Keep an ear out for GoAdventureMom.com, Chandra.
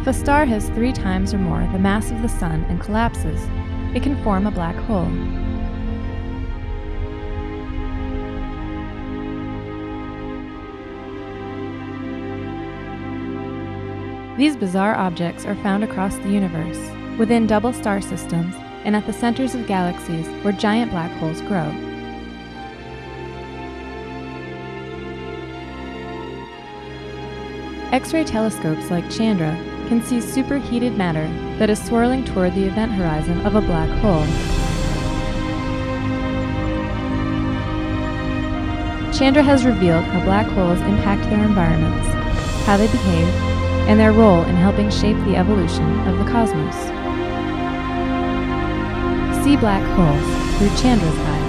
If a star has 3 times or more the mass of the Sun and collapses, it can form a black hole. These bizarre objects are found across the universe, within double star systems, and at the centers of galaxies where giant black holes grow. X-ray telescopes like Chandra can see superheated matter that is swirling toward the event horizon of a black hole. Chandra has revealed how black holes impact their environments, how they behave, and their role in helping shape the evolution of the cosmos. See black holes through Chandra's eyes.